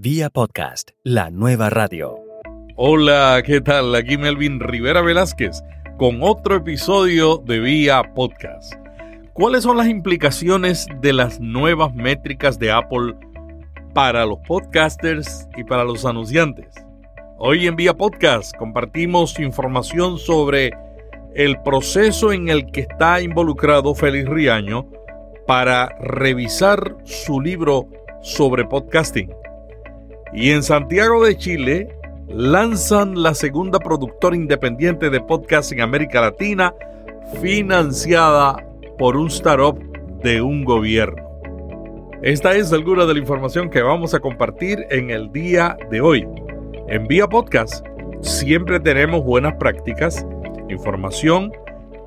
Vía Podcast, la nueva radio. Hola, ¿qué tal? Aquí Melvin Rivera Velázquez con otro episodio de Vía Podcast. ¿Cuáles son las implicaciones de las nuevas métricas de Apple para los podcasters y para los anunciantes? Hoy en Vía Podcast compartimos información sobre el proceso en el que está involucrado Félix Riaño para revisar su libro sobre podcasting. Y en Santiago de Chile lanzan la segunda productora independiente de podcast en América Latina, financiada por un startup de un gobierno. Esta es alguna de la información que vamos a compartir en el día de hoy. En Vía Podcast siempre tenemos buenas prácticas, información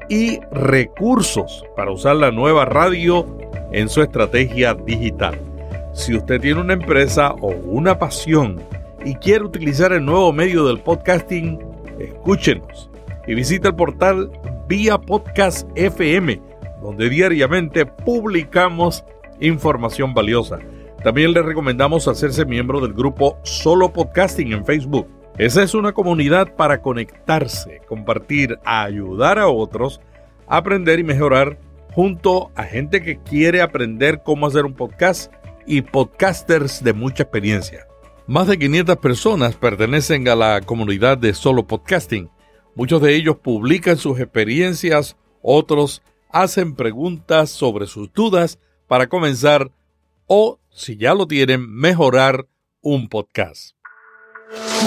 y recursos para usar la nueva radio en su estrategia digital. Si usted tiene una empresa o una pasión y quiere utilizar el nuevo medio del podcasting, escúchenos y visita el portal Vía Podcast FM, donde diariamente publicamos información valiosa. También le recomendamos hacerse miembro del grupo Solo Podcasting en Facebook. Esa es una comunidad para conectarse, compartir, ayudar a otros, aprender y mejorar junto a gente que quiere aprender cómo hacer un podcast y podcasters de mucha experiencia. Más de 500 personas pertenecen a la comunidad de Solo Podcasting. Muchos de ellos publican sus experiencias, otros hacen preguntas sobre sus dudas para comenzar o, si ya lo tienen, mejorar un podcast.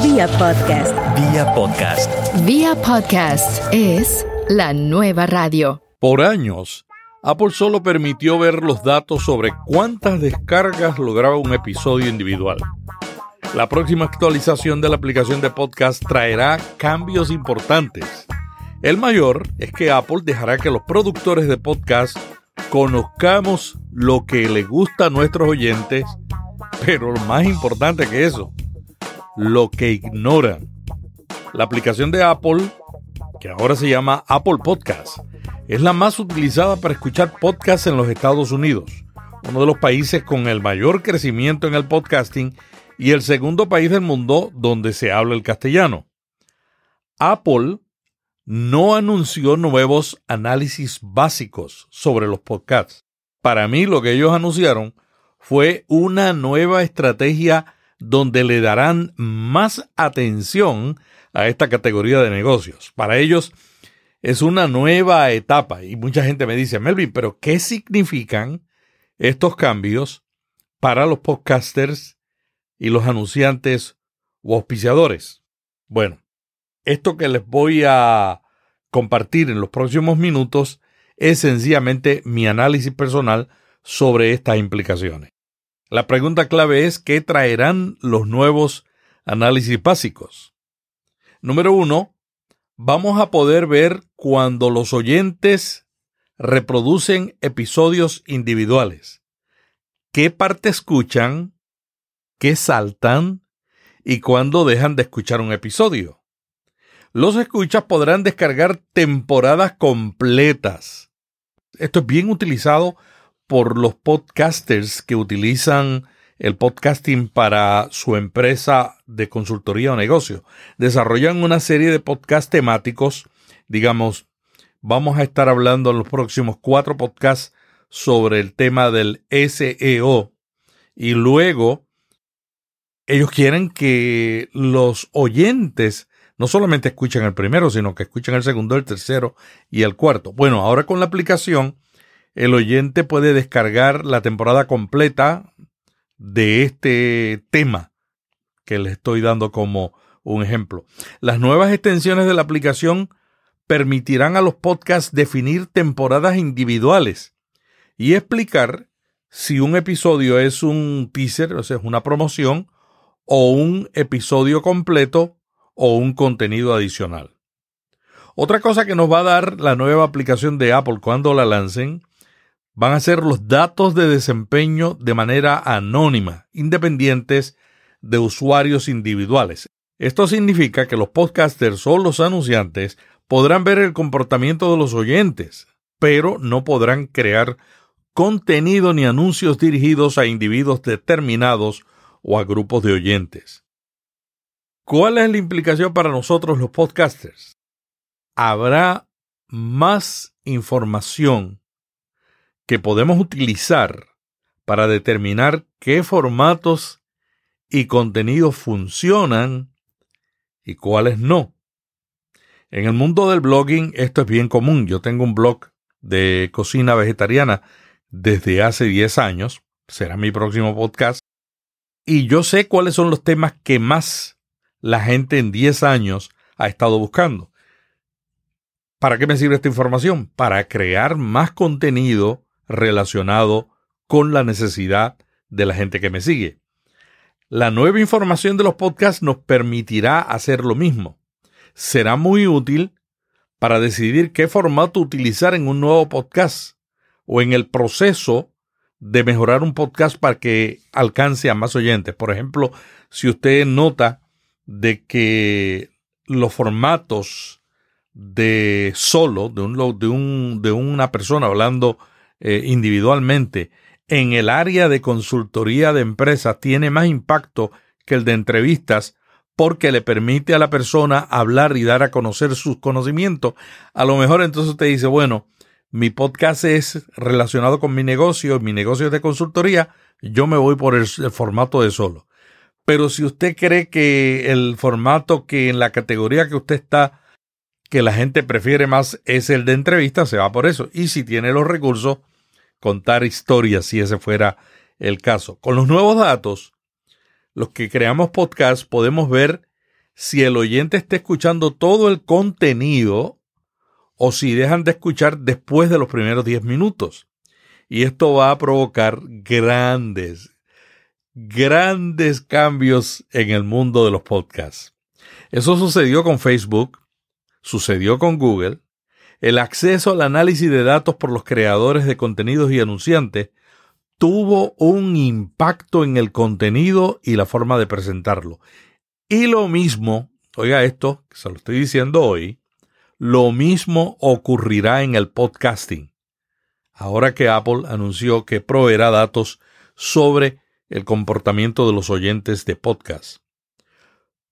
Vía Podcast. Vía Podcast. Vía Podcast es la nueva radio. Por años, Apple solo permitió ver los datos sobre cuántas descargas lograba un episodio individual. La próxima actualización de la aplicación de podcast traerá cambios importantes. El mayor es que Apple dejará que los productores de podcast conozcamos lo que le gusta a nuestros oyentes, pero lo más importante que eso, lo que ignoran. La aplicación de Apple, que ahora se llama Apple Podcast, es la más utilizada para escuchar podcasts en los Estados Unidos, uno de los países con el mayor crecimiento en el podcasting y el segundo país del mundo donde se habla el castellano. Apple no anunció nuevos análisis básicos sobre los podcasts. Para mí, lo que ellos anunciaron fue una nueva estrategia donde le darán más atención a esta categoría de negocios. Para ellos es una nueva etapa y mucha gente me dice, Melvin, ¿pero qué significan estos cambios para los podcasters y los anunciantes o auspiciadores? Bueno, esto que les voy a compartir en los próximos minutos es sencillamente mi análisis personal sobre estas implicaciones. La pregunta clave es, ¿qué traerán los nuevos análisis básicos? Número 1, vamos a poder ver cuando los oyentes reproducen episodios individuales, qué parte escuchan, qué saltan y cuándo dejan de escuchar un episodio. Los escuchas podrán descargar temporadas completas. Esto es bien utilizado por los podcasters que utilizan el podcasting para su empresa de consultoría o negocio. Desarrollan una serie de podcasts temáticos. Digamos, vamos a estar hablando en los próximos 4 podcasts sobre el tema del SEO. Y luego, ellos quieren que los oyentes no solamente escuchan el primero, sino que escuchan el segundo, el tercero y el cuarto. Bueno, ahora con la aplicación, el oyente puede descargar la temporada completa de este tema que le estoy dando como un ejemplo. Las nuevas extensiones de la aplicación permitirán a los podcasts definir temporadas individuales y explicar si un episodio es un teaser, o sea, es una promoción, o un episodio completo, o un contenido adicional. Otra cosa que nos va a dar la nueva aplicación de Apple cuando la lancen van a ser los datos de desempeño de manera anónima, independientes de usuarios individuales. Esto significa que los podcasters o los anunciantes podrán ver el comportamiento de los oyentes, pero no podrán crear contenido ni anuncios dirigidos a individuos determinados o a grupos de oyentes. ¿Cuál es la implicación para nosotros los podcasters? Habrá más información que podemos utilizar para determinar qué formatos y contenidos funcionan y cuáles no. En el mundo del blogging esto es bien común. Yo tengo un blog de cocina vegetariana desde hace 10 años. Será mi próximo podcast. Y yo sé cuáles son los temas que más la gente en 10 años ha estado buscando. ¿Para qué me sirve esta información? Para crear más contenido relacionado con la necesidad de la gente que me sigue. La nueva información de los podcasts nos permitirá hacer lo mismo. Será muy útil para decidir qué formato utilizar en un nuevo podcast o en el proceso de mejorar un podcast para que alcance a más oyentes. Por ejemplo, si usted nota de que los formatos de solo, de una persona hablando individualmente, en el área de consultoría de empresas tiene más impacto que el de entrevistas porque le permite a la persona hablar y dar a conocer sus conocimientos. A lo mejor entonces usted dice, bueno, mi podcast es relacionado con mi negocio es de consultoría, yo me voy por el formato de solo. Pero si usted cree que el formato que en la categoría que usted está, que la gente prefiere más es el de entrevista, se va por eso. Y si tiene los recursos, contar historias, si ese fuera el caso. Con los nuevos datos, los que creamos podcast, podemos ver si el oyente está escuchando todo el contenido o si dejan de escuchar después de los primeros 10 minutos. Y esto va a provocar grandes cambios en el mundo de los podcasts. Eso sucedió con Facebook, sucedió con Google. El acceso al análisis de datos por los creadores de contenidos y anunciantes tuvo un impacto en el contenido y la forma de presentarlo. Y lo mismo, oiga esto, que se lo estoy diciendo hoy, lo mismo ocurrirá en el podcasting. Ahora que Apple anunció que proveerá datos sobre el comportamiento de los oyentes de podcast.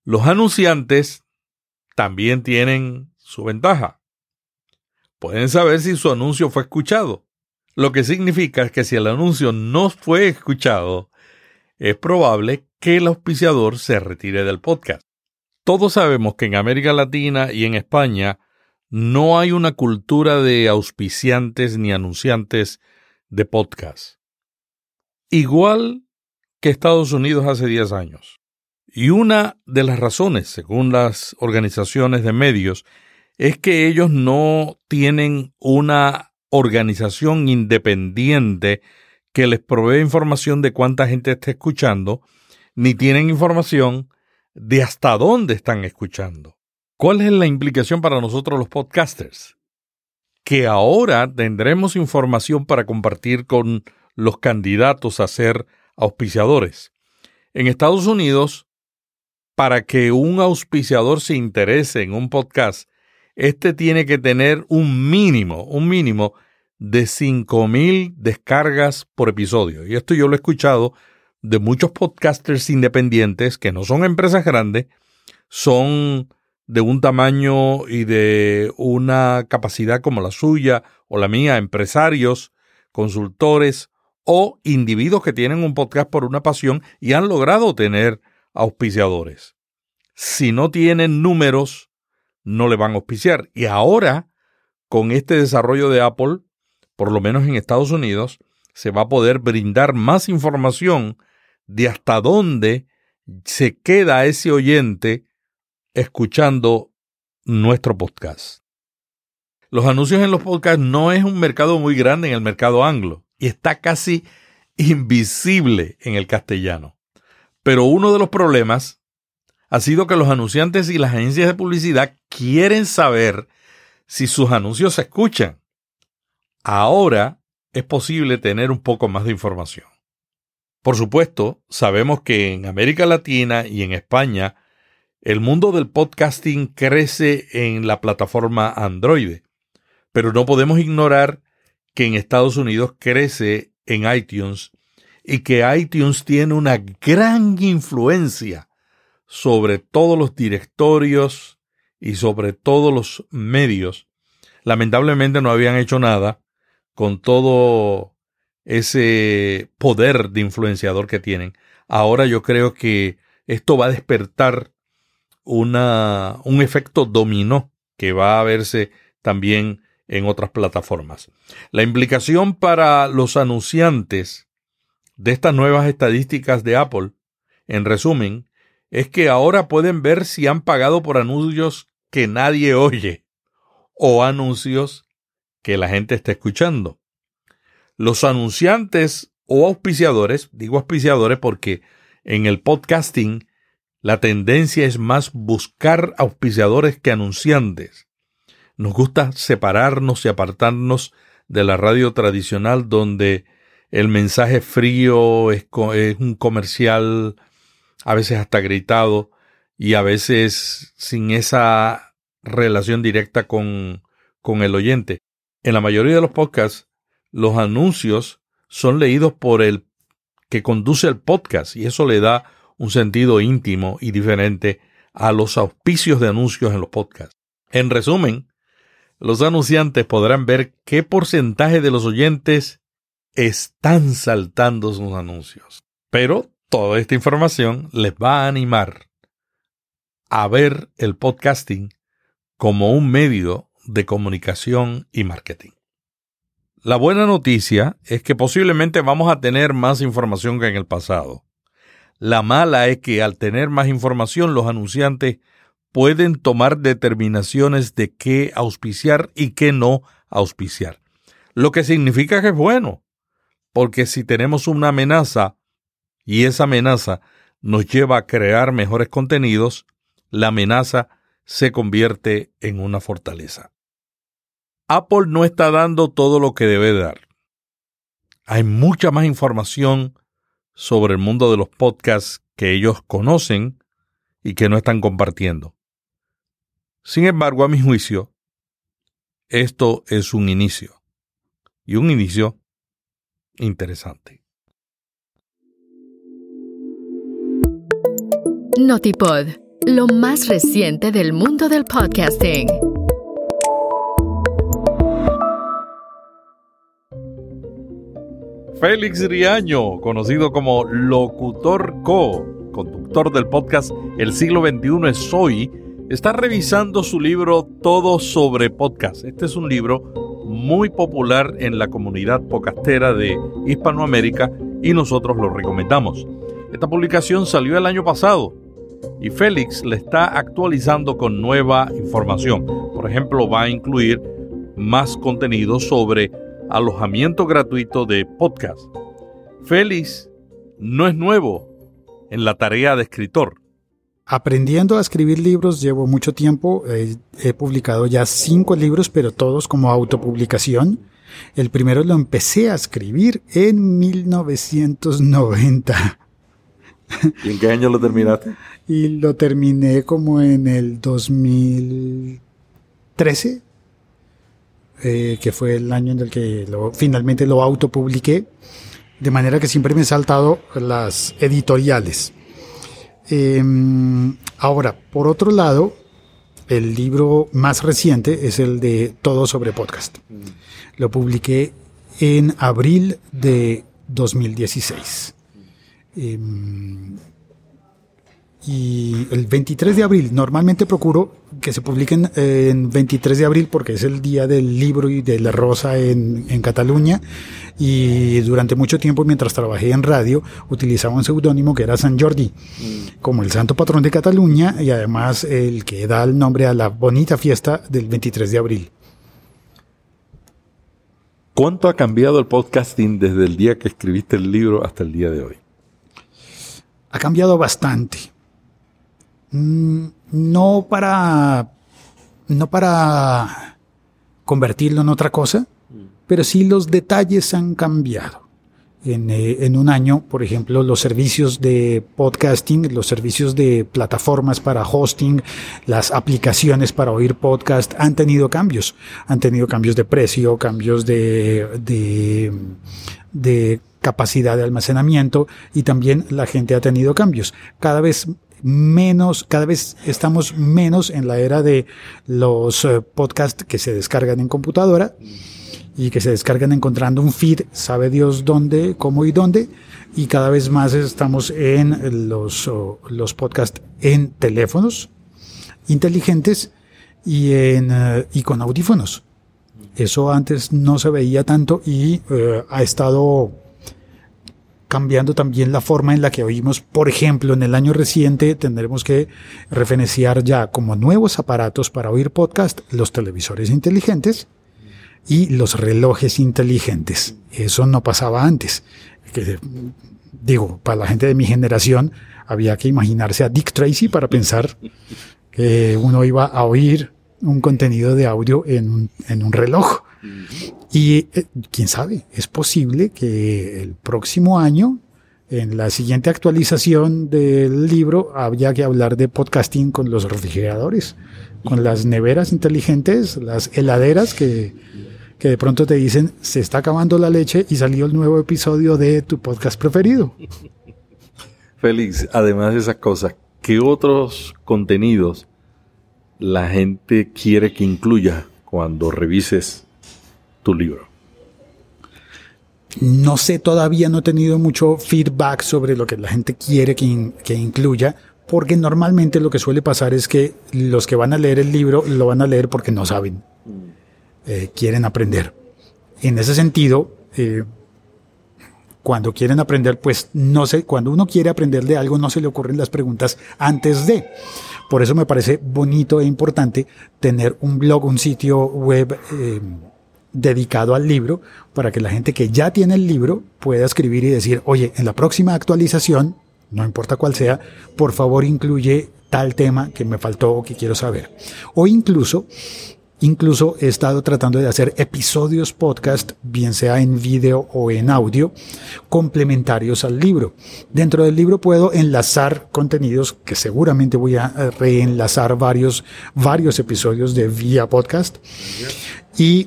Los anunciantes también tienen su ventaja. Pueden saber si su anuncio fue escuchado, lo que significa que si el anuncio no fue escuchado, es probable que el auspiciador se retire del podcast. Todos sabemos que en América Latina y en España no hay una cultura de auspiciantes ni anunciantes de podcast. Igual que Estados Unidos hace 10 años. Y una de las razones, según las organizaciones de medios, es que ellos no tienen una organización independiente que les provee información de cuánta gente está escuchando, ni tienen información de hasta dónde están escuchando. ¿Cuál es la implicación para nosotros los podcasters? Que ahora tendremos información para compartir con los candidatos a ser auspiciadores. En Estados Unidos, para que un auspiciador se interese en un podcast, este tiene que tener un mínimo de 5,000 descargas por episodio. Y esto yo lo he escuchado de muchos podcasters independientes que no son empresas grandes, son de un tamaño y de una capacidad como la suya o la mía, empresarios, consultores o individuos que tienen un podcast por una pasión y han logrado tener auspiciadores. Si no tienen números, no le van a auspiciar. Y ahora, con este desarrollo de Apple, por lo menos en Estados Unidos, se va a poder brindar más información de hasta dónde se queda ese oyente escuchando nuestro podcast. Los anuncios en los podcasts no es un mercado muy grande en el mercado anglo y está casi invisible en el castellano. Pero uno de los problemas ha sido que los anunciantes y las agencias de publicidad quieren saber si sus anuncios se escuchan. Ahora es posible tener un poco más de información. Por supuesto, sabemos que en América Latina y en España, el mundo del podcasting crece en la plataforma Android, pero no podemos ignorar que en Estados Unidos crece en iTunes y que iTunes tiene una gran influencia sobre todos los directorios y sobre todos los medios. Lamentablemente no habían hecho nada con todo ese poder de influenciador que tienen. Ahora yo creo que esto va a despertar un efecto dominó que va a verse también en otras plataformas. La implicación para los anunciantes de estas nuevas estadísticas de Apple, en resumen, es que ahora pueden ver si han pagado por anuncios que nadie oye o anuncios que la gente está escuchando. Los anunciantes o auspiciadores, digo auspiciadores porque en el podcasting la tendencia es más buscar auspiciadores que anunciantes. Nos gusta separarnos y apartarnos de la radio tradicional donde el mensaje frío es un comercial, a veces hasta gritado y a veces sin esa relación directa con el oyente. En la mayoría de los podcasts, los anuncios son leídos por el que conduce el podcast y eso le da un sentido íntimo y diferente a los auspicios de anuncios en los podcasts. En resumen, los anunciantes podrán ver qué porcentaje de los oyentes están saltando sus anuncios. Pero toda esta información les va a animar a ver el podcasting como un medio de comunicación y marketing. La buena noticia es que posiblemente vamos a tener más información que en el pasado. La mala es que al tener más información, los anunciantes pueden tomar determinaciones de qué auspiciar y qué no auspiciar. Lo que significa que es bueno, porque si tenemos una amenaza y esa amenaza nos lleva a crear mejores contenidos, la amenaza se convierte en una fortaleza. Apple no está dando todo lo que debe dar. Hay mucha más información sobre el mundo de los podcasts que ellos conocen y que no están compartiendo. Sin embargo, a mi juicio, esto es un inicio. Y un inicio interesante. Notipod, lo más reciente del mundo del podcasting. Félix Riaño, conocido como Locutor Co, conductor del podcast El siglo XXI es Hoy, está revisando su libro Todo sobre Podcast. Este es un libro muy popular en la comunidad podcastera de Hispanoamérica y nosotros lo recomendamos. Esta publicación salió el año pasado y Félix la está actualizando con nueva información. Por ejemplo, va a incluir más contenido sobre alojamiento gratuito de podcast. Félix no es nuevo en la tarea de escritor. Aprendiendo a escribir libros llevo mucho tiempo. He publicado ya 5 libros, pero todos como autopublicación. El primero lo empecé a escribir en 1990. ¿Y en qué año lo terminaste? Y lo terminé como en el 2013. Que fue el año en el que finalmente lo autopubliqué, de manera que siempre me he saltado las editoriales. Ahora, por otro lado, el libro más reciente es el de Todo sobre Podcast. Lo publiqué en abril de 2016. Y el 23 de abril, normalmente procuro que se publiquen en 23 de abril porque es el día del libro y de la rosa en Cataluña, y durante mucho tiempo mientras trabajé en radio utilizaba un seudónimo que era San Jordi, como el santo patrón de Cataluña y además el que da el nombre a la bonita fiesta del 23 de abril. ¿Cuánto ha cambiado el podcasting desde el día que escribiste el libro hasta el día de hoy? Ha cambiado bastante. No para convertirlo en otra cosa, pero sí los detalles han cambiado. En un año, por ejemplo, los servicios de podcasting, los servicios de plataformas para hosting, las aplicaciones para oír podcast han tenido cambios. Han tenido cambios de precio, cambios de capacidad de almacenamiento, y también la gente ha tenido cambios. Cada vez estamos menos en la era de los podcasts que se descargan en computadora y que se descargan encontrando un feed, sabe Dios dónde, cómo y dónde, y cada vez más estamos en los podcasts en teléfonos inteligentes y con audífonos. Eso antes no se veía tanto, y ha estado cambiando también la forma en la que oímos. Por ejemplo, en el año reciente tendremos que referenciar ya como nuevos aparatos para oír podcast los televisores inteligentes y los relojes inteligentes. Eso no pasaba antes. Que, digo, para la gente de mi generación había que imaginarse a Dick Tracy para pensar que uno iba a oír un contenido de audio en un reloj. Y quién sabe, es posible que el próximo año, en la siguiente actualización del libro, había que hablar de podcasting con los refrigeradores, con las neveras inteligentes, las heladeras que de pronto te dicen se está acabando la leche y salió el nuevo episodio de tu podcast preferido. Félix, además de esas cosas, ¿qué otros contenidos la gente quiere que incluya cuando revises tu libro? No sé, todavía no he tenido mucho feedback sobre lo que la gente quiere que incluya, porque normalmente lo que suele pasar es que los que van a leer el libro lo van a leer porque no saben, quieren aprender. En ese sentido, cuando quieren aprender, pues no sé, cuando uno quiere aprender de algo no se le ocurren las preguntas antes de. Por eso me parece bonito e importante tener un blog, un sitio web dedicado al libro, para que la gente que ya tiene el libro pueda escribir y decir, oye, en la próxima actualización, no importa cuál sea, por favor incluye tal tema que me faltó o que quiero saber. O incluso he estado tratando de hacer episodios podcast, bien sea en video o en audio, complementarios al libro. Dentro del libro puedo enlazar contenidos, que seguramente voy a reenlazar varios episodios de vía podcast. Y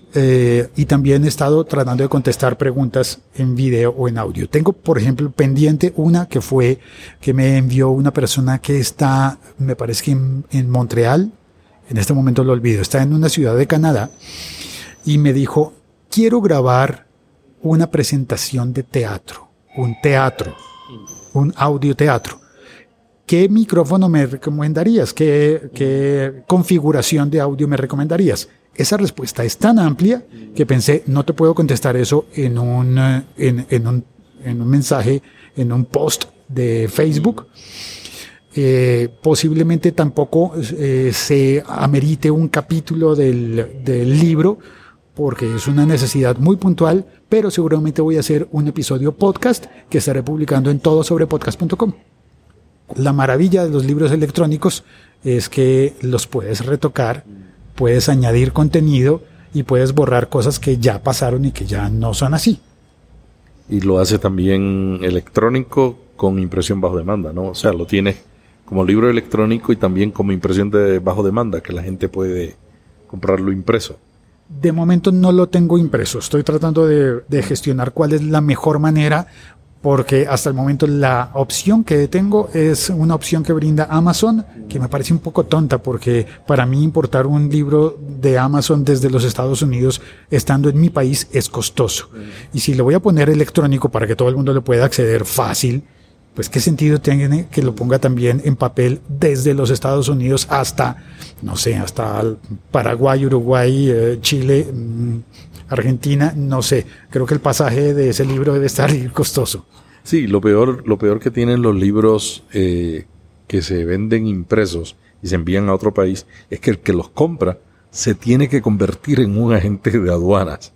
también he estado tratando de contestar preguntas en video o en audio. Tengo, por ejemplo, pendiente una que me envió una persona que está, me parece que en Montreal, en este momento lo olvido, está en una ciudad de Canadá, y me dijo, quiero grabar una presentación de teatro, un audioteatro. ¿Qué micrófono me recomendarías? ¿Qué configuración de audio me recomendarías? Esa respuesta es tan amplia que pensé, no te puedo contestar eso en un mensaje, en un post de Facebook. Posiblemente tampoco se amerite un capítulo del libro, porque es una necesidad muy puntual, pero seguramente voy a hacer un episodio podcast que estaré publicando en Todo sobre Podcast.com. La maravilla de los libros electrónicos es que los puedes retocar, puedes añadir contenido y puedes borrar cosas que ya pasaron y que ya no son así. Y lo hace también electrónico con impresión bajo demanda, ¿no? O sea, lo tienes como libro electrónico y también como impresión de bajo demanda, que la gente puede comprarlo impreso. De momento no lo tengo impreso. Estoy tratando de gestionar cuál es la mejor manera, porque hasta el momento la opción que tengo es una opción que brinda Amazon, que me parece un poco tonta, porque para mí importar un libro de Amazon desde los Estados Unidos, estando en mi país, es costoso. Y si lo voy a poner electrónico para que todo el mundo le pueda acceder fácil, pues qué sentido tiene que lo ponga también en papel desde los Estados Unidos hasta, no sé, hasta Paraguay, Uruguay, Chile, Argentina, no sé. Creo que el pasaje de ese libro debe estar costoso. Sí, lo peor que tienen los libros que se venden impresos y se envían a otro país es que el que los compra se tiene que convertir en un agente de aduanas.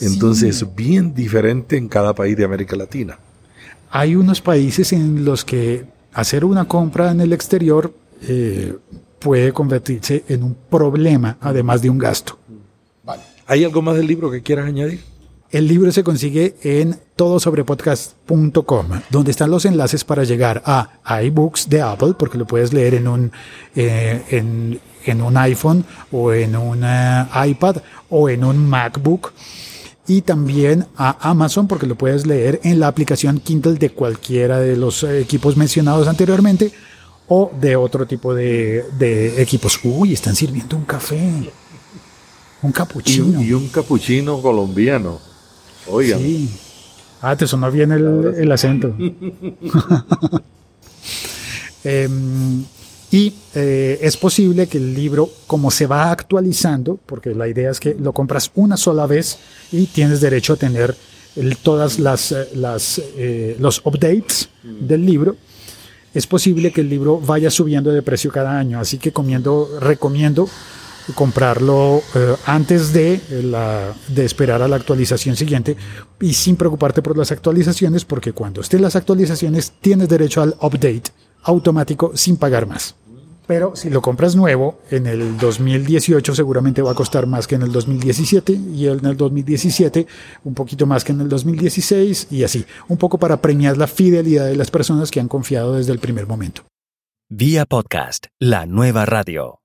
Entonces, sí, bien diferente en cada país de América Latina. Hay unos países en los que hacer una compra en el exterior puede convertirse en un problema, además de un gasto. Vale. ¿Hay algo más del libro que quieras añadir? El libro se consigue en todosobrepodcast.com, donde están los enlaces para llegar a iBooks de Apple, porque lo puedes leer en un iPhone o en un iPad o en un MacBook. y también a Amazon, porque lo puedes leer en la aplicación Kindle de cualquiera de los equipos mencionados anteriormente o de otro tipo de equipos. Uy, están sirviendo un café, un capuchino. Y un capuchino colombiano. Oigan. Sí. Ah, te sonó bien el acento. Y es posible que el libro, como se va actualizando, porque la idea es que lo compras una sola vez y tienes derecho a tener todas los updates del libro, es posible que el libro vaya subiendo de precio cada año. Así que recomiendo comprarlo antes de esperar a la actualización siguiente y sin preocuparte por las actualizaciones, porque cuando estén las actualizaciones tienes derecho al update automático sin pagar más. Pero si lo compras nuevo, en el 2018 seguramente va a costar más que en el 2017, y en el 2017 un poquito más que en el 2016, y así, un poco para premiar la fidelidad de las personas que han confiado desde el primer momento. Vía Podcast, la nueva radio.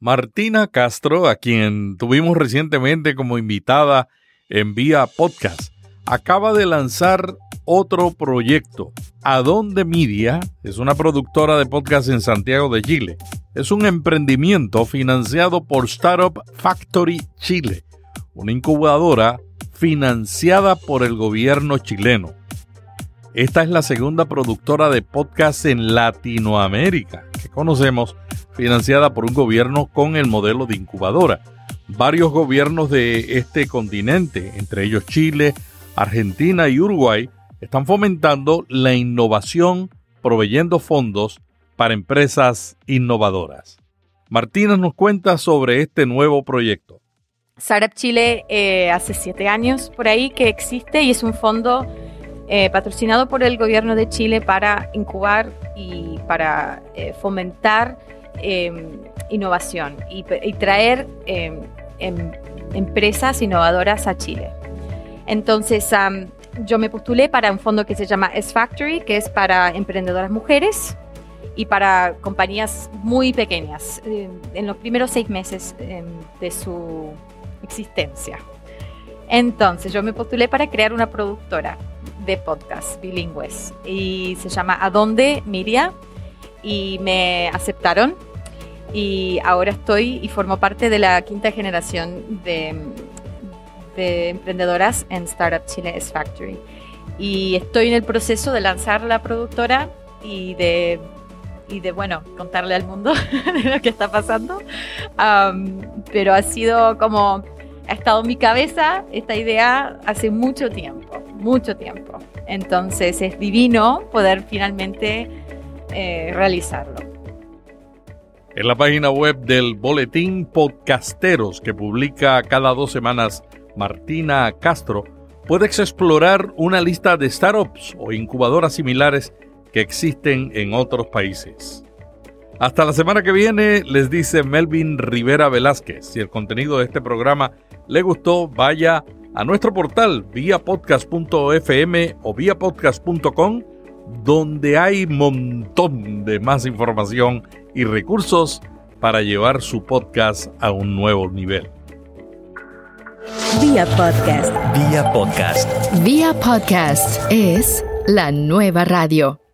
Martina Castro, a quien tuvimos recientemente como invitada en Vía Podcast, acaba de lanzar otro proyecto. Adonde Media es una productora de podcast en Santiago de Chile. Es un emprendimiento financiado por Startup Factory Chile, una incubadora financiada por el gobierno chileno. Esta es la segunda productora de podcast en Latinoamérica que conocemos, financiada por un gobierno con el modelo de incubadora. Varios gobiernos de este continente, entre ellos Chile, Argentina y Uruguay, están fomentando la innovación, proveyendo fondos para empresas innovadoras. Martina nos cuenta sobre este nuevo proyecto. Startup Chile hace 7 años por ahí que existe, y es un fondo patrocinado por el gobierno de Chile para incubar y para fomentar innovación y traer empresas innovadoras a Chile. Entonces, yo me postulé para un fondo que se llama S-Factory, que es para emprendedoras mujeres y para compañías muy pequeñas, en los primeros 6 meses de su existencia. Entonces, yo me postulé para crear una productora de podcast bilingües, y se llama Adonde Media, y me aceptaron, y ahora estoy y formo parte de la 5ª generación de emprendedoras en Startup Chile S-Factory, y estoy en el proceso de lanzar la productora y de bueno, contarle al mundo de lo que está pasando, pero ha estado en mi cabeza esta idea hace mucho tiempo, entonces es divino poder finalmente realizarlo. En la página web del Boletín Podcasteros, que publica cada 2 semanas Martina Castro, puedes explorar una lista de startups o incubadoras similares que existen en otros países. Hasta la semana que viene, les dice Melvin Rivera Velázquez. Si el contenido de este programa le gustó, vaya a nuestro portal viapodcast.fm o viapodcast.com, donde hay montón de más información y recursos para llevar su podcast a un nuevo nivel. Vía Podcast es la nueva radio.